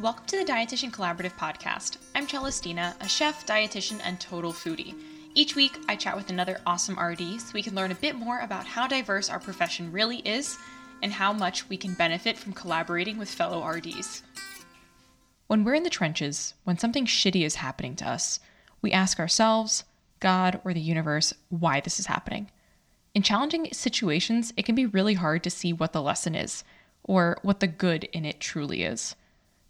Welcome to the Dietitian Collaborative Podcast. I'm Celestina, a chef, dietitian, and total foodie. Each week, I chat with another awesome RD so we can learn a bit more about how diverse our profession really is and how much we can benefit from collaborating with fellow RDs. When we're in the trenches, when something shitty is happening to us, we ask ourselves, God, or the universe why this is happening. In challenging situations, it can be really hard to see what the lesson is or what the good in it truly is.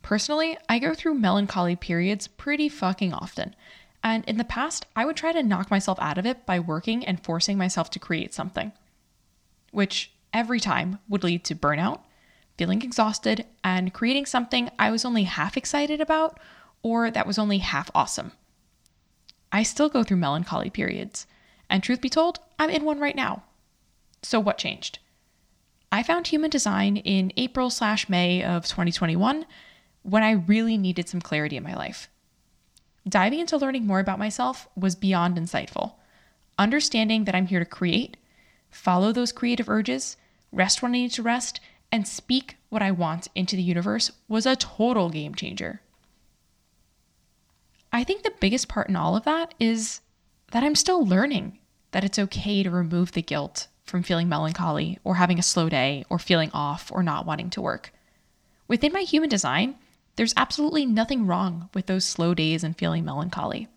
Personally, I go through melancholy periods pretty fucking often, and in the past, I would try to knock myself out of it by working and forcing myself to create something, which every time would lead to burnout, feeling exhausted, and creating something I was only half excited about or that was only half awesome. I still go through melancholy periods, and truth be told, I'm in one right now. So what changed? I found Human Design in April/May of 2021, when I really needed some clarity in my life. Diving into learning more about myself was beyond insightful. Understanding that I'm here to create, follow those creative urges, rest when I need to rest, and speak what I want into the universe was a total game changer. I think the biggest part in all of that is that I'm still learning that it's okay to remove the guilt from feeling melancholy or having a slow day or feeling off or not wanting to work. Within my Human Design, there's absolutely nothing wrong with those slow days and feeling melancholy.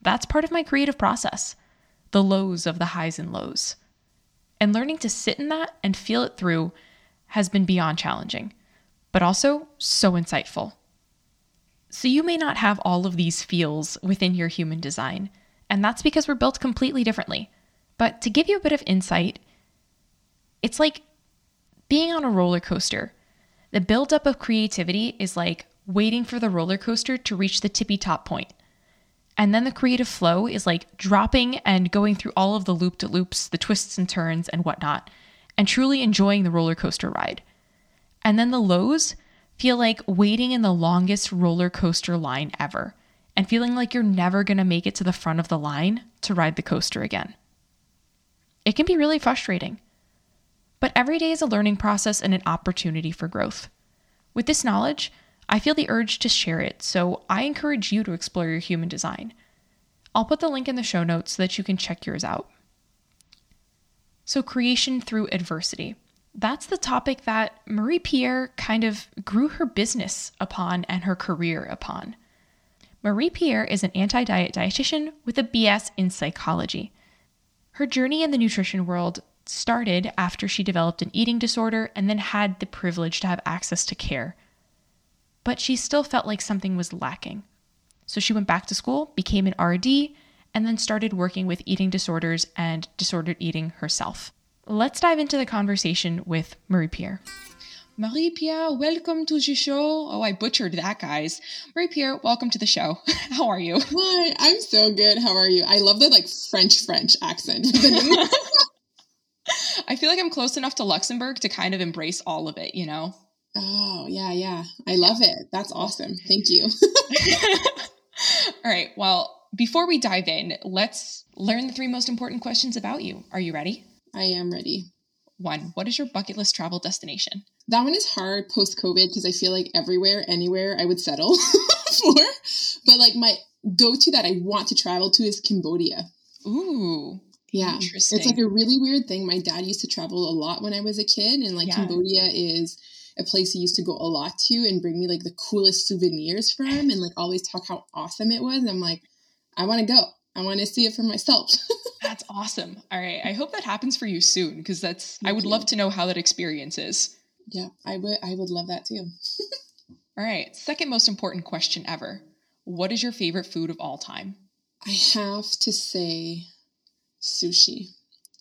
That's part of my creative process, the lows of the highs and lows. And learning to sit in that and feel it through has been beyond challenging, but also so insightful. So you may not have all of these feels within your Human Design, and that's because we're built completely differently. But to give you a bit of insight, it's like being on a roller coaster. The buildup of creativity is like waiting for the roller coaster to reach the tippy top point. And then the creative flow is like dropping and going through all of the loop-de-loops, the twists and turns and whatnot, and truly enjoying the roller coaster ride. And then the lows feel like waiting in the longest roller coaster line ever and feeling like you're never going to make it to the front of the line to ride the coaster again. It can be really frustrating, but every day is a learning process and an opportunity for growth. With this knowledge, I feel the urge to share it, so I encourage you to explore your Human Design. I'll put the link in the show notes so that you can check yours out. So creation through adversity. That's the topic that Marie-Pierre kind of grew her business upon and her career upon. Marie-Pierre is an anti-diet dietitian with a BS in psychology. Her journey in the nutrition world started after she developed an eating disorder and then had the privilege to have access to care. But she still felt like something was lacking. So she went back to school, became an RD, and then started working with eating disorders and disordered eating herself. Let's dive into the conversation with Marie-Pierre. Marie-Pierre, welcome to the show. Oh, I butchered that, guys. Marie-Pierre, welcome to the show. How are you? Hi, I'm so good. How are you? I love the French accent. I feel like I'm close enough to Luxembourg to kind of embrace all of it, you know? Oh, yeah. I love it. That's awesome. Thank you. All right. Well, before we dive in, let's learn the three most important questions about you. Are you ready? I am ready. 1, what is your bucket list travel destination? That one is hard post-COVID because I feel like everywhere, anywhere I would settle for. But my go-to that I want to travel to is Cambodia. Ooh. Yeah. Interesting. It's a really weird thing. My dad used to travel a lot when I was a kid, and Cambodia is a place he used to go a lot to and bring me the coolest souvenirs from and always talk how awesome it was. And I'm I want to go. I want to see it for myself. That's awesome. All right. I hope that happens for you soon because I would love to know how that experience is. Yeah, I would love that too. All right. Second most important question ever. What is your favorite food of all time? I have to say sushi.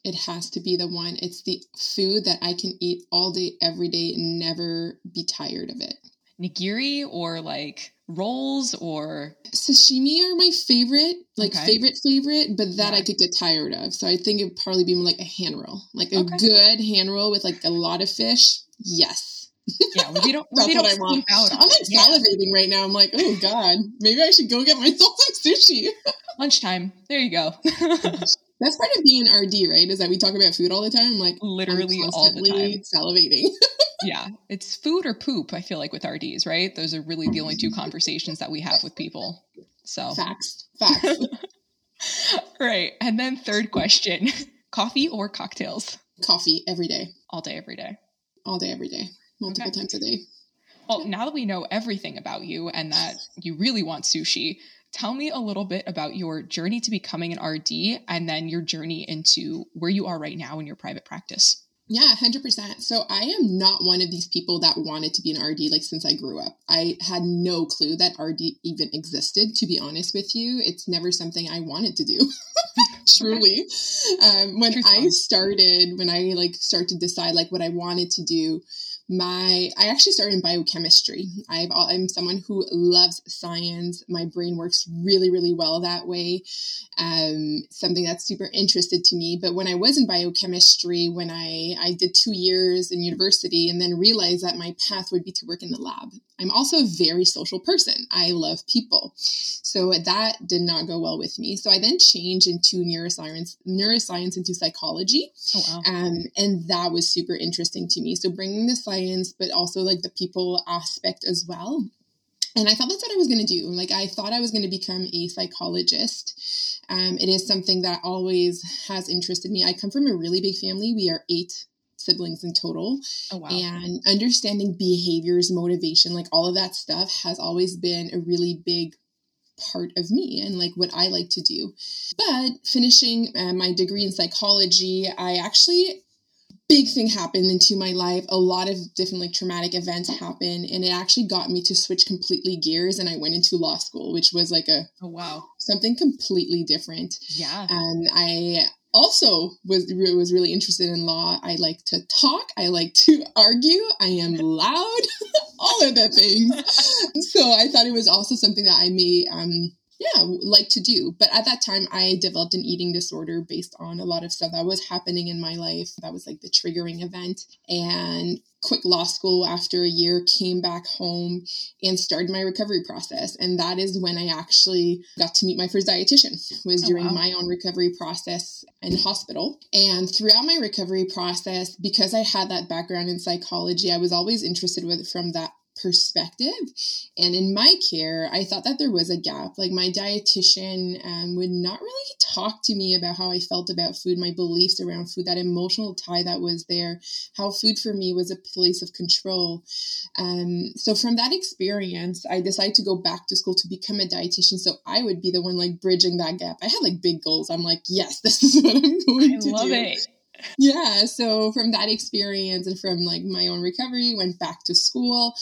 It has to be the one. It's the food that I can eat all day, every day, and never be tired of it. Nigiri or rolls or... Sashimi are my favorite, favorite, but that I could get tired of. So I think it would probably be more like a hand roll, a good hand roll with a lot of fish. Yes. Yeah, we don't what I want. I'm salivating right now. I'm oh God, maybe I should go get myself sushi. Lunchtime. There you go. That's part of being an RD, right? Is that we talk about food all the time. Like literally all the time. Salivating. Yeah. It's food or poop, I feel like, with RDs, right? Those are really the only two conversations that we have with people. So Facts. Right. And then third question, coffee or cocktails? Coffee every day. All day, every day. All day, every day. Multiple times a day. Well, now that we know everything about you and that you really want sushi, tell me a little bit about your journey to becoming an RD and then your journey into where you are right now in your private practice. Yeah, 100%. So I am not one of these people that wanted to be an RD like since I grew up. I had no clue that RD even existed, to be honest with you. It's never something I wanted to do. Truly. When I started, when I started to decide what I wanted to do, I actually started in biochemistry. I'm someone who loves science. My brain works really, really well that way. Something that's super interested to me. But when I was in biochemistry, when I did 2 years in university and then realized that my path would be to work in the lab. I'm also a very social person. I love people. So that did not go well with me. So I then changed into neuroscience into psychology. Oh, wow. And that was super interesting to me. So bringing the science, but also the people aspect as well. And I thought that's what I was going to do. I thought I was going to become a psychologist. It is something that always has interested me. I come from a really big family. We are 8 siblings in total. Oh, wow. And understanding behaviors, motivation, all of that stuff has always been a really big part of me and what I like to do. But finishing my degree in psychology, big thing happened into my life. A lot of different traumatic events happened, and it actually got me to switch completely gears. And I went into law school, which was something completely different. Yeah. And I also was really interested in law. I like to talk. I like to argue. I am loud, all of the things. So I thought it was also something that I may, like to do. But at that time, I developed an eating disorder based on a lot of stuff that was happening in my life. That was the triggering event. And quit law school after a year, came back home and started my recovery process. And that is when I actually got to meet my first dietitian, was during my own recovery process in hospital. And throughout my recovery process, because I had that background in psychology, I was always interested from that perspective. And in my care, I thought that there was a gap. My dietitian would not really talk to me about how I felt about food, my beliefs around food, that emotional tie that was there, how food for me was a place of control. So from that experience, I decided to go back to school to become a dietitian. So I would be the one bridging that gap. I had big goals. I'm yes, this is what I'm going to do. I love it. Yeah. So from that experience and from my own recovery, went back to school,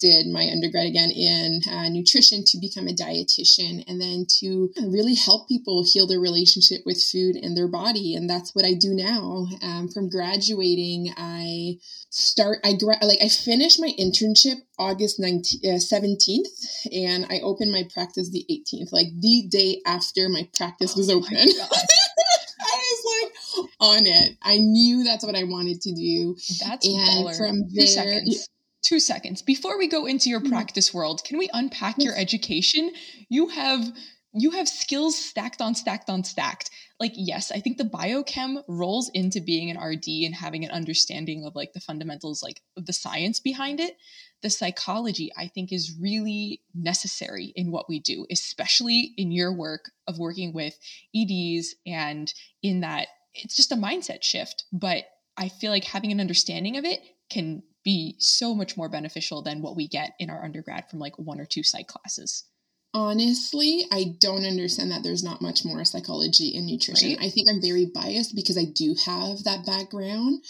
did my undergrad again in nutrition to become a dietitian and then to really help people heal their relationship with food and their body. And that's what I do now. From graduating, I finished my internship August 17th and I opened my practice the 18th, the day after my practice was open. On it. I knew that's what I wanted to do. That's baller. From there, 2 seconds. 2 seconds. Before we go into your practice world, can we unpack your education? You have skills stacked on stacked. Yes, I think the biochem rolls into being an RD and having an understanding of the fundamentals, of the science behind it. The psychology, I think, is really necessary in what we do, especially in your work of working with EDs and in that it's just a mindset shift. But I feel like having an understanding of it can be so much more beneficial than what we get in our undergrad from 1 or 2 psych classes. Honestly, I don't understand that there's not much more psychology in nutrition. Right? I think I'm very biased because I do have that background,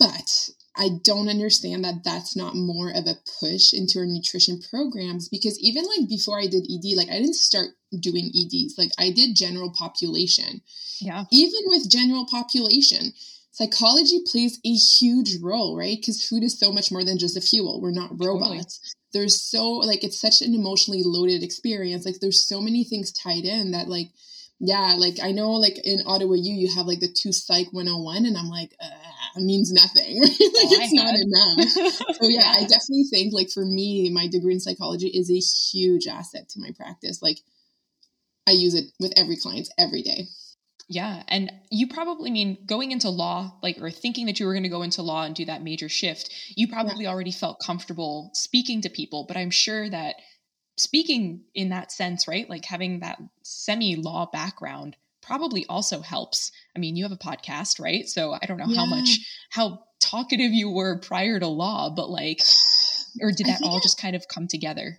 but I don't understand that that's not more of a push into our nutrition programs, because even before I did ED, I didn't start doing EDs. I did general population. Yeah. Even with general population, psychology plays a huge role, right? Because food is so much more than just a fuel. We're not robots. Totally. There's so it's such an emotionally loaded experience. There's so many things tied in that I know in Ottawa you have the 2 Psych 101 and I'm it means nothing, right? It's not enough. So yeah, I definitely think for me, my degree in psychology is a huge asset to my practice. I use it with every client every day. Yeah. And you probably mean going into law, like, or thinking that you were going to go into law and do that major shift. You probably already felt comfortable speaking to people, but I'm sure that speaking in that sense, right? Like having that semi-law background probably also helps. I mean, you have a podcast, right? So I don't know how talkative you were prior to law, but like, or did that all just kind of come together?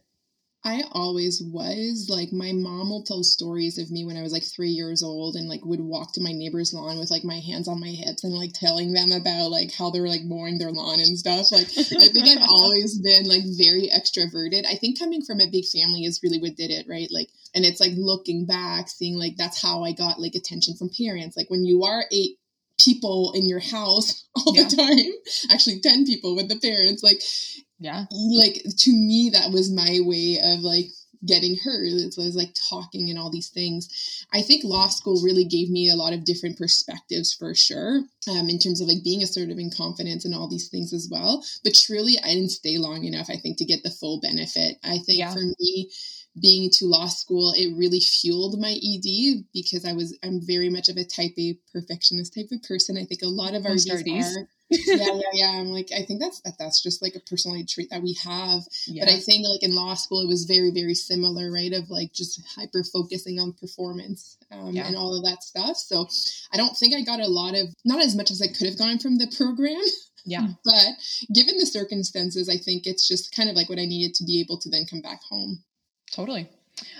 I always was like, my mom will tell stories of me when I was like 3 years old and like would walk to my neighbor's lawn with like my hands on my hips and like telling them about like how they were like mowing their lawn and stuff. Like, I think I've always been like very extroverted. I think coming from a big family is really what did it, right? Like, and it's like looking back, seeing like, that's how I got like attention from parents. Like when you are 8 people in your house all the time, actually 10 people with the parents, like, like to me, that was my way of like getting heard. It was like talking and all these things. I think law school really gave me a lot of different perspectives for sure, in terms of like being assertive and confidence and all these things as well. But truly, I didn't stay long enough, I think, to get the full benefit. I think for me, being to law school, it really fueled my ED because I'm very much of a type A perfectionist type of person. I think a lot of RDs are. I'm like, I think that's just like a personality trait that we have. Yeah. But I think like in law school, it was very, very similar, right? Of like just hyper focusing on performance and all of that stuff. So I don't think I got a lot of, not as much as I could have gotten from the program. Yeah. But given the circumstances, I think it's just kind of like what I needed to be able to then come back home. Totally.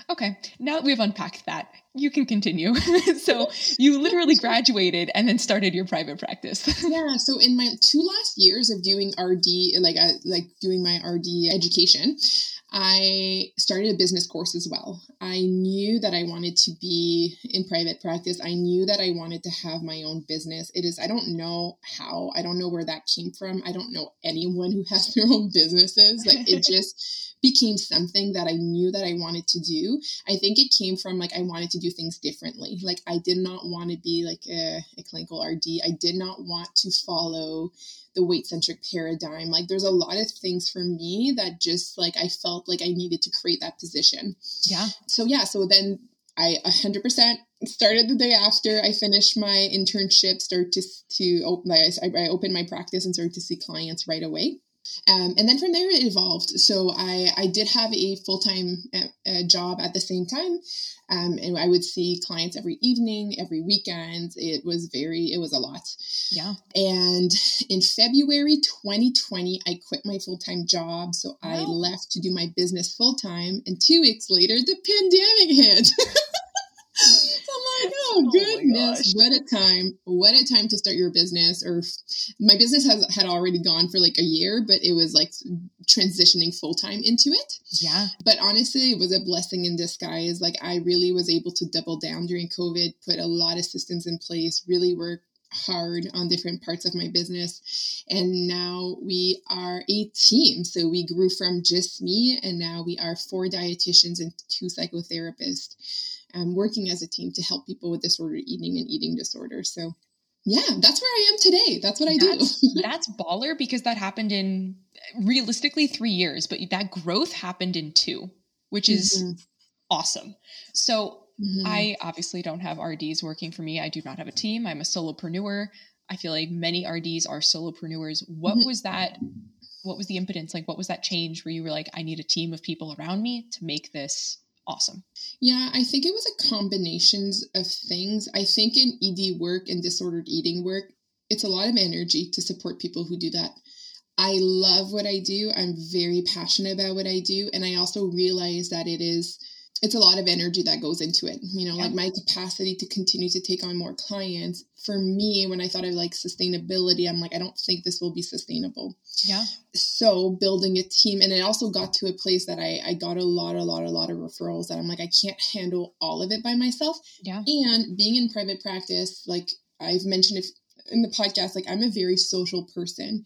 Okay. Now that we've unpacked that, you can continue. So you literally graduated and then started your private practice. Yeah. So in my 2 last years of doing RD, like doing my RD education, I started a business course as well. I knew that I wanted to be in private practice. I knew that I wanted to have my own business. It is, I don't know how, I don't know where that came from. I don't know anyone who has their own businesses. Like it just became something that I knew that I wanted to do. I think it came from like, I wanted to do things differently. Like I did not want to be like a clinical RD. I did not want to follow the weight-centric paradigm. Like there's a lot of things for me that just like, I felt like I needed to create that position. Yeah. So then I 100% started the day after I finished my internship, I opened my practice and started to see clients right away. And then from there it evolved. So I did have a full-time job at the same time. And I would see clients every evening, every weekend. It was a lot. Yeah. And in February 2020, I quit my full-time job. So I left to do my business full-time. And 2 weeks later, the pandemic hit. I'm like, oh goodness, what a time to start your business. Or my business had already gone for like a year, but it was like transitioning full time into it. Yeah. But honestly, it was a blessing in disguise. Like I really was able to double down during COVID, put a lot of systems in place, really work hard on different parts of my business. And now we are a team. So we grew from just me, and now we are 4 dietitians and 2 psychotherapists. Working as a team to help people with disordered eating and eating disorder. So yeah, that's where I am today. That's what I do. That's baller, because that happened in realistically 3 years, but that growth happened in 2, which is awesome. So I obviously don't have RDs working for me. I do not have a team. I'm a solopreneur. I feel like many RDs are solopreneurs. What was that? What was the impotence? Like, what was that change where you were like, I need a team of people around me to make this awesome? Yeah, I think it was a combination of things. I think in ED work and disordered eating work, it's a lot of energy to support people who do that. I love what I do. I'm very passionate about what I do. And I also realize that it's a lot of energy that goes into it. You know, like my capacity to continue to take on more clients. For me, when I thought of like sustainability, I'm like, I don't think this will be sustainable. Yeah. So building a team. And it also got to a place that I got a lot of referrals that I'm like, I can't handle all of it by myself. Yeah. And being in private practice, like I've mentioned in the podcast, like I'm a very social person.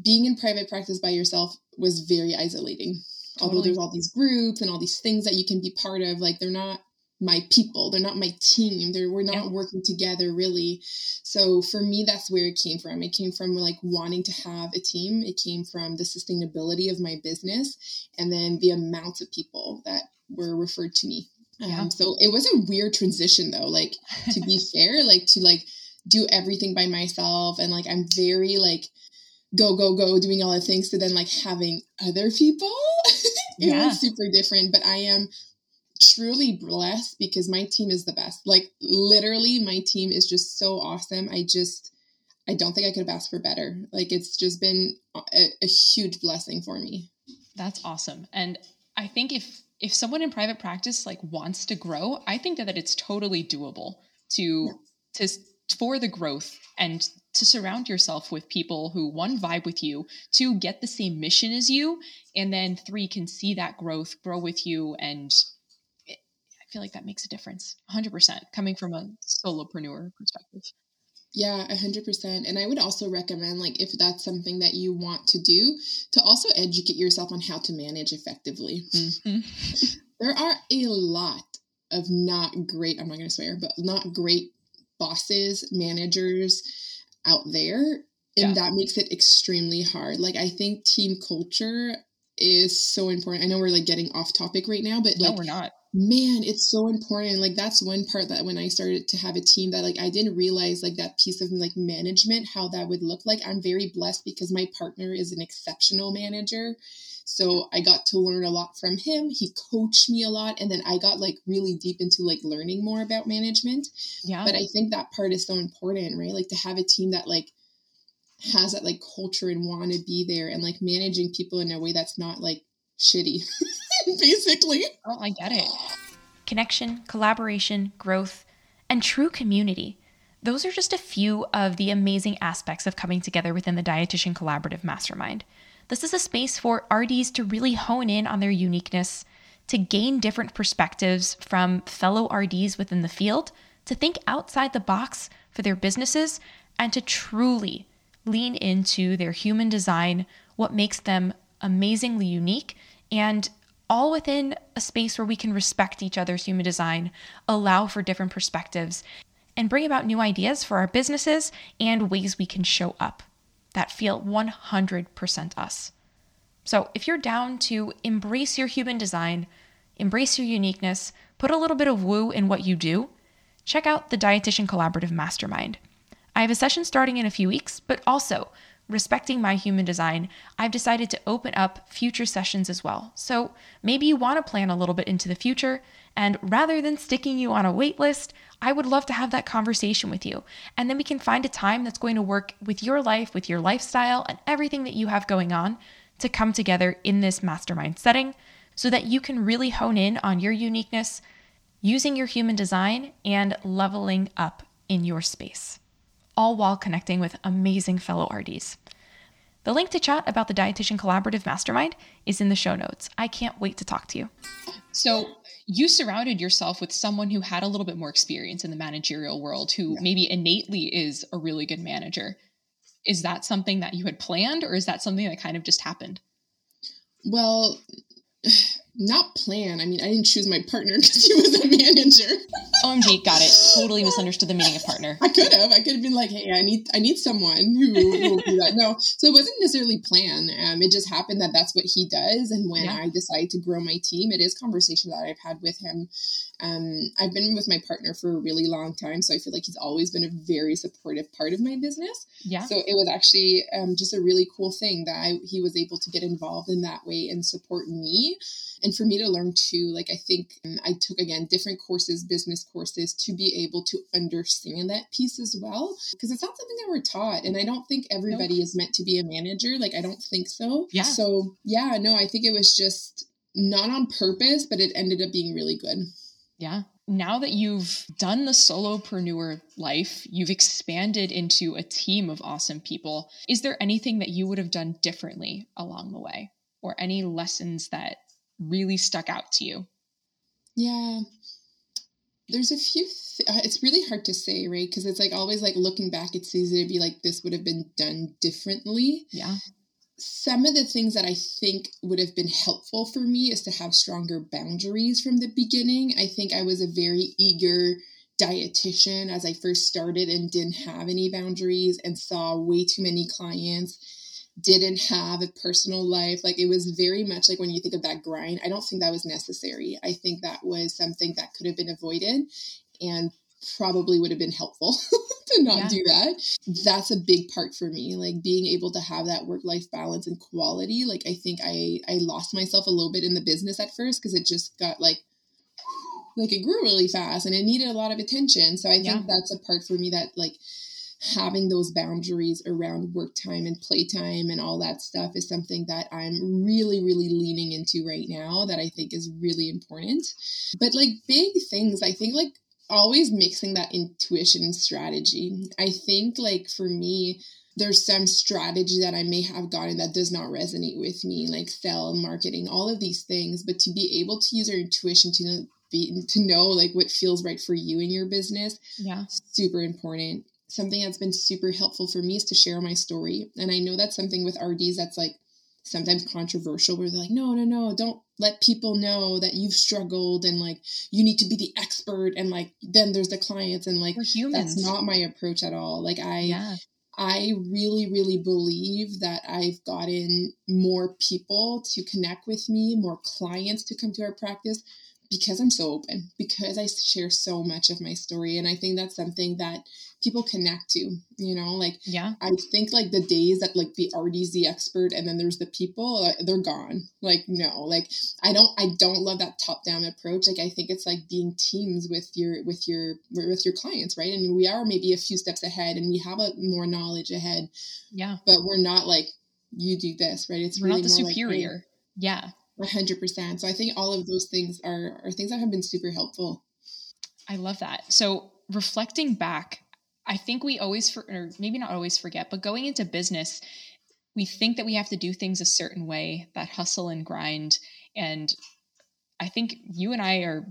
Being in private practice by yourself was very isolating. Totally. Although there's all these groups and all these things that you can be part of, like they're not my people. They're not my team. We're not working together really. So for me, that's where it came from. It came from like wanting to have a team. It came from the sustainability of my business and then the amount of people that were referred to me. Yeah. So it was a weird transition though, like to be fair, like to like do everything by myself. And like, I'm very like, go doing all the things. So then like having other people, it was super different, but I am truly blessed because my team is the best. Like literally my team is just so awesome. I don't think I could have asked for better. Like it's just been a huge blessing for me. That's awesome. And I think if someone in private practice like wants to grow, I think that it's totally doable for the growth and to surround yourself with people who, one, vibe with you, two, get the same mission as you, and then three, can see that growth grow with you. And I feel like that makes a difference 100% coming from a solopreneur perspective. Yeah, 100%. And I would also recommend, like, if that's something that you want to do, to also educate yourself on how to manage effectively. Mm-hmm. There are a lot of I'm not going to swear, but not great bosses, managers out there. And that makes it extremely hard. Like, I think team culture is so important. I know we're like getting off topic right now, but no, we're not. Man, it's so important. Like that's one part that when I started to have a team that like, I didn't realize like that piece of like management, how that would look like. I'm very blessed because my partner is an exceptional manager. So I got to learn a lot from him. He coached me a lot. And then I got like really deep into like learning more about management. Yeah. But I think that part is so important, right? Like to have a team that like has that like culture and want to be there and like managing people in a way that's not like shitty. Basically. Oh, I get it. Connection, collaboration, growth, and true community. Those are just a few of the amazing aspects of coming together within the Dietitian Collaborative Mastermind. This is a space for RDs to really hone in on their uniqueness, to gain different perspectives from fellow RDs within the field, to think outside the box for their businesses, and to truly lean into their human design, what makes them amazingly unique, and all within a space where we can respect each other's human design, allow for different perspectives, and bring about new ideas for our businesses and ways we can show up that feel 100% us. So if you're down to embrace your human design, embrace your uniqueness, put a little bit of woo in what you do, check out the Dietitian Collaborative Mastermind. I have a session starting in a few weeks, but also respecting my human design, I've decided to open up future sessions as well. So maybe you want to plan a little bit into the future, and rather than sticking you on a wait list, I would love to have that conversation with you. And then we can find a time that's going to work with your life, with your lifestyle, and everything that you have going on to come together in this mastermind setting so that you can really hone in on your uniqueness, using your human design, and leveling up in your space, all while connecting with amazing fellow RDs. The link to chat about the Dietitian Collaborative Mastermind is in the show notes. I can't wait to talk to you. So you surrounded yourself with someone who had a little bit more experience in the managerial world, who maybe innately is a really good manager. Is that something that you had planned, or is that something that kind of just happened? Well, not plan. I mean, I didn't choose my partner because he was a manager. OMG, got it. Totally misunderstood the meaning of partner. I could have been like, hey, I need someone who will do that. No, so it wasn't necessarily planned. It just happened that that's what he does. And when I decide to grow my team, it is conversation that I've had with him. I've been with my partner for a really long time, so I feel like he's always been a very supportive part of my business. Yeah. So it was actually just a really cool thing that he was able to get involved in that way and support me. And for me to learn too, like I think I took, again, different courses, business courses, to be able to understand that piece as well, because it's not something that we're taught. And I don't think everybody is meant to be a manager. Like, I don't think so. Yeah. So yeah, no, I think it was just not on purpose, but it ended up being really good. Yeah. Now that you've done the solopreneur life, you've expanded into a team of awesome people. Is there anything that you would have done differently along the way, or any lessons that really stuck out to you? Yeah. There's a few, it's really hard to say, right? Because it's like always like looking back, it's easy to be like, this would have been done differently. Yeah. Some of the things that I think would have been helpful for me is to have stronger boundaries from the beginning. I think I was a very eager dietitian as I first started and didn't have any boundaries and saw way too many clients didn't have a personal life. Like, it was very much like when you think of that grind, I don't think that was necessary. I think that was something that could have been avoided and probably would have been helpful to not do that. That's a big part for me. Like, being able to have that work-life balance and quality. Like, I think I lost myself a little bit in the business at first, because it just got like it grew really fast and it needed a lot of attention. So I think that's a part for me that, like, having those boundaries around work time and play time and all that stuff is something that I'm really, really leaning into right now that I think is really important. But like big things, I think like always mixing that intuition and strategy. I think like for me, there's some strategy that I may have gotten that does not resonate with me, like sell, marketing, all of these things. But to be able to use your intuition to know like what feels right for you in your business, super important. Something that's been super helpful for me is to share my story. And I know that's something with RDs that's like sometimes controversial, where they're like, no, don't let people know that you've struggled and like you need to be the expert, and like then there's the clients, and like we're humans. That's not my approach at all. Like I really, really believe that I've gotten more people to connect with me, more clients to come to our practice, because I'm so open, because I share so much of my story. And I think that's something that people connect to, you know, like, I think like the days that like the RDZ expert and then there's the people, they're gone. Like, no, like I don't love that top down approach. Like, I think it's like being teams with your clients. Right. And we are maybe a few steps ahead and we have a more knowledge ahead, but we're not like, you do this, right. It's we're really not the more superior. Like, 100%. So I think all of those things are things that have been super helpful. I love that. So reflecting back, I think we always, or maybe not always forget, but going into business, we think that we have to do things a certain way, that hustle and grind. And I think you and I are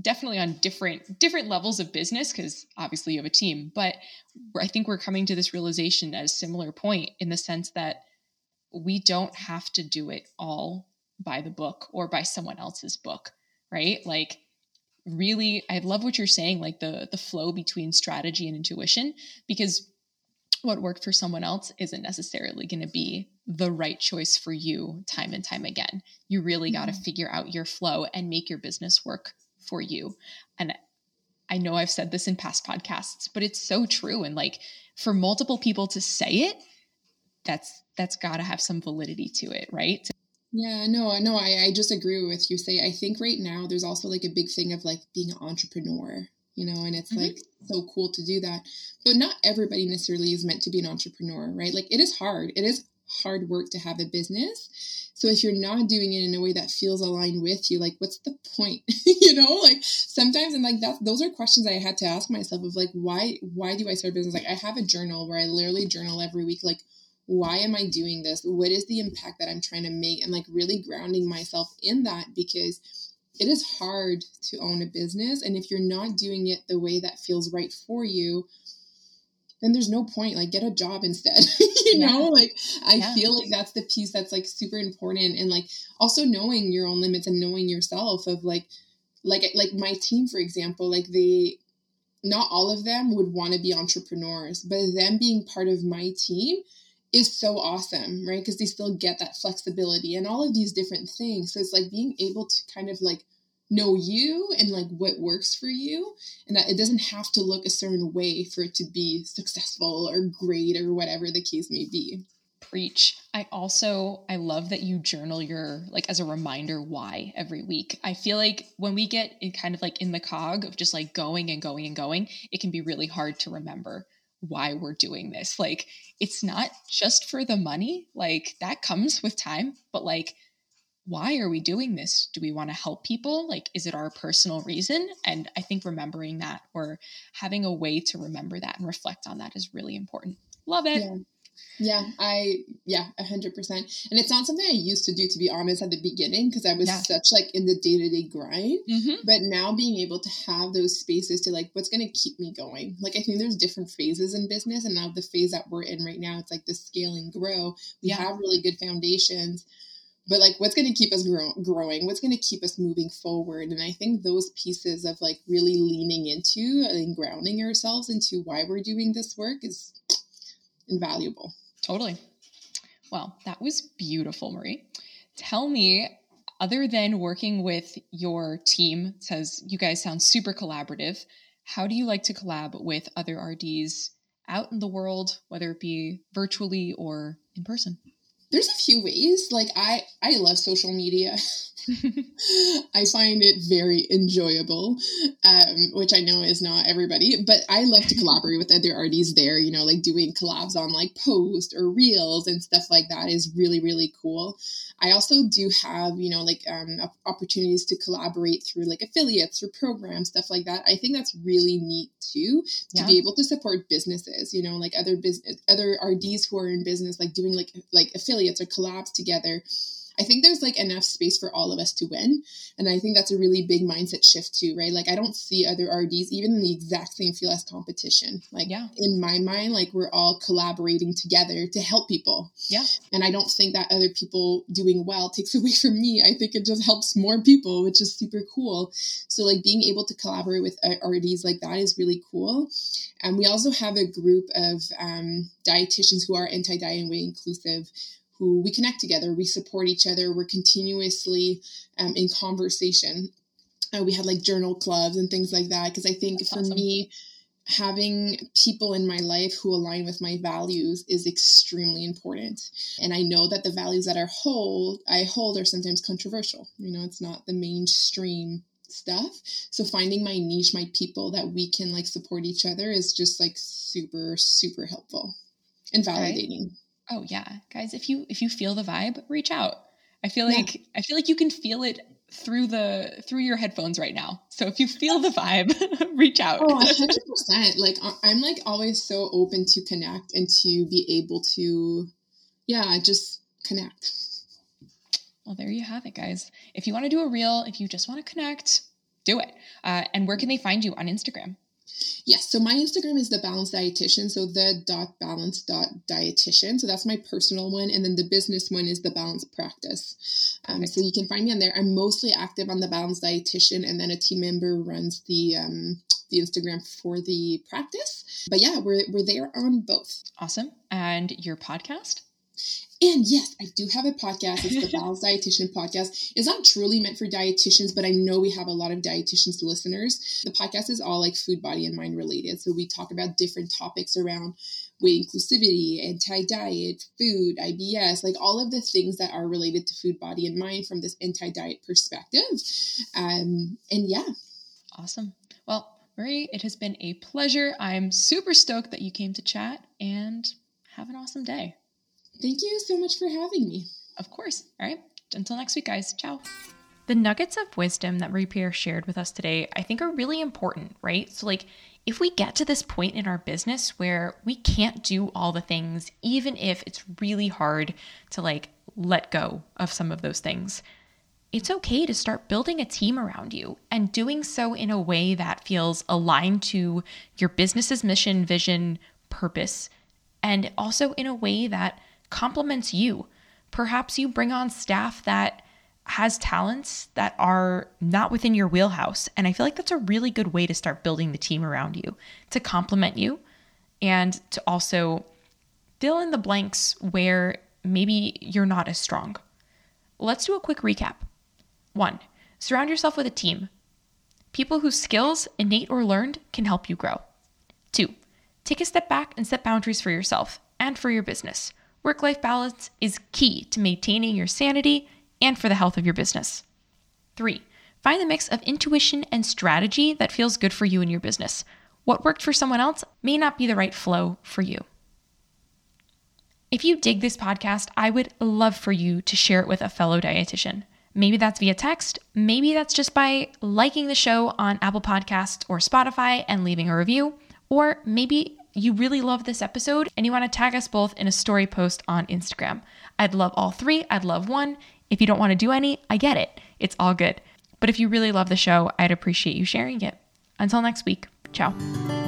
definitely on different levels of business, because obviously you have a team, but I think we're coming to this realization at a similar point, in the sense that we don't have to do it all by the book or by someone else's book, right? Like, really, I love what you're saying, like the flow between strategy and intuition, because what worked for someone else isn't necessarily going to be the right choice for you time and time again. You really got to figure out your flow and make your business work for you. And I know I've said this in past podcasts, but it's so true. And like, for multiple people to say it, that's got to have some validity to it, right? Yeah, no, I just agree with what you say. I think right now there's also like a big thing of like being an entrepreneur, you know, and it's like so cool to do that. But not everybody necessarily is meant to be an entrepreneur, right? Like, it is hard. It is hard work to have a business. So if you're not doing it in a way that feels aligned with you, like, what's the point? You know, like sometimes, and like those are questions I had to ask myself of like, why do I start a business? Like, I have a journal where I literally journal every week, like, why am I doing this? What is the impact that I'm trying to make? And like really grounding myself in that, because it is hard to own a business. And if you're not doing it the way that feels right for you, then there's no point. Like, get a job instead, you know, like I feel like that's the piece that's like super important. And like also knowing your own limits and knowing yourself of like my team, for example, like not all of them would want to be entrepreneurs, but them being part of my team is so awesome, right? Because they still get that flexibility and all of these different things. So it's like being able to kind of like know you and like what works for you, and that it doesn't have to look a certain way for it to be successful or great or whatever the case may be. Preach. I love that you journal your, like, as a reminder, why every week. I feel like when we get in kind of like in the cog of just like going and going and going, it can be really hard to remember why we're doing this. Like, it's not just for the money, like that comes with time, but like, why are we doing this? Do we want to help people? Like, is it our personal reason? And I think remembering that, or having a way to remember that and reflect on that, is really important. Love it. Yeah, 100%. And it's not something I used to do, to be honest, at the beginning, because I was such like in the day-to-day grind, but now being able to have those spaces to like, what's going to keep me going? Like, I think there's different phases in business, and now the phase that we're in right now, it's like the scale and grow. We have really good foundations, but like, what's going to keep us growing? What's going to keep us moving forward? And I think those pieces of like really leaning into and grounding ourselves into why we're doing this work is invaluable. Totally. Well, that was beautiful, Marie. Tell me, other than working with your team, it says you guys sound super collaborative, how do you like to collab with other RDs out in the world, whether it be virtually or in person? There's a few ways. Like I love social media. I find it very enjoyable, which I know is not everybody, but I love to collaborate with other RDs there, you know, like doing collabs on like posts or reels and stuff like that is really, really cool. I also do have, you know, like opportunities to collaborate through like affiliates or programs, stuff like that. I think that's really neat too, to be able to support businesses, you know, like other RDs who are in business, like doing like affiliates or collabs together. I think there's like enough space for all of us to win. And I think that's a really big mindset shift too, right? Like I don't see other RDs even in the exact same field as competition. Like in my mind, like we're all collaborating together to help people. Yeah. And I don't think that other people doing well takes away from me. I think it just helps more people, which is super cool. So like being able to collaborate with RDs like that is really cool. And we also have a group of dietitians who are anti-diet and weight inclusive, who we connect together, we support each other, we're continuously in conversation. We had like journal clubs and things like that, because I think me, having people in my life who align with my values is extremely important. And I know that the values that I hold are sometimes controversial. You know, it's not the mainstream stuff. So finding my niche, my people that we can like support each other is just like super, super helpful and validating. Right. Oh yeah. Guys, if you feel the vibe, reach out. I feel like you can feel it through your headphones right now. So if you feel the vibe, reach out. Oh, 100%. Like I'm like always so open to connect and to be able to, just connect. Well, there you have it, guys. If you want to do a reel, if you just want to connect, do it. And where can they find you on Instagram? Yes. So my Instagram is the balanced dietitian. So the.balanced.dietitian. So that's my personal one. And then the business one is the balance practice. So you can find me on there. I'm mostly active on the balanced dietitian, and then a team member runs the Instagram for the practice. But yeah, we're there on both. Awesome. And your podcast? And yes, I do have a podcast. It's the Balanced Dietitian Podcast. It's not truly meant for dietitians, but I know we have a lot of dietitians listeners. The podcast is all like food, body, and mind related. So we talk about different topics around weight inclusivity, anti-diet, food, IBS, like all of the things that are related to food, body, and mind from this anti-diet perspective. Awesome. Well, Marie, it has been a pleasure. I'm super stoked that you came to chat, and have an awesome day. Thank you so much for having me. Of course. All right. Until next week, guys. Ciao. The nuggets of wisdom that Marie-Pierre shared with us today, I think are really important, right? So like if we get to this point in our business where we can't do all the things, even if it's really hard to like let go of some of those things, it's okay to start building a team around you and doing so in a way that feels aligned to your business's mission, vision, purpose, and also in a way that compliments you. Perhaps you bring on staff that has talents that are not within your wheelhouse. And I feel like that's a really good way to start building the team around you, to complement you and to also fill in the blanks where maybe you're not as strong. Let's do a quick recap. 1, surround yourself with a team. People whose skills, innate or learned, can help you grow. 2, take a step back and set boundaries for yourself and for your business. Work-life balance is key to maintaining your sanity and for the health of your business. 3, find the mix of intuition and strategy that feels good for you and your business. What worked for someone else may not be the right flow for you. If you dig this podcast, I would love for you to share it with a fellow dietitian. Maybe that's via text. Maybe that's just by liking the show on Apple Podcasts or Spotify and leaving a review. Or maybe you really love this episode and you want to tag us both in a story post on Instagram. I'd love all 3. I'd love one. If you don't want to do any, I get it. It's all good. But if you really love the show, I'd appreciate you sharing it. Until next week. Ciao.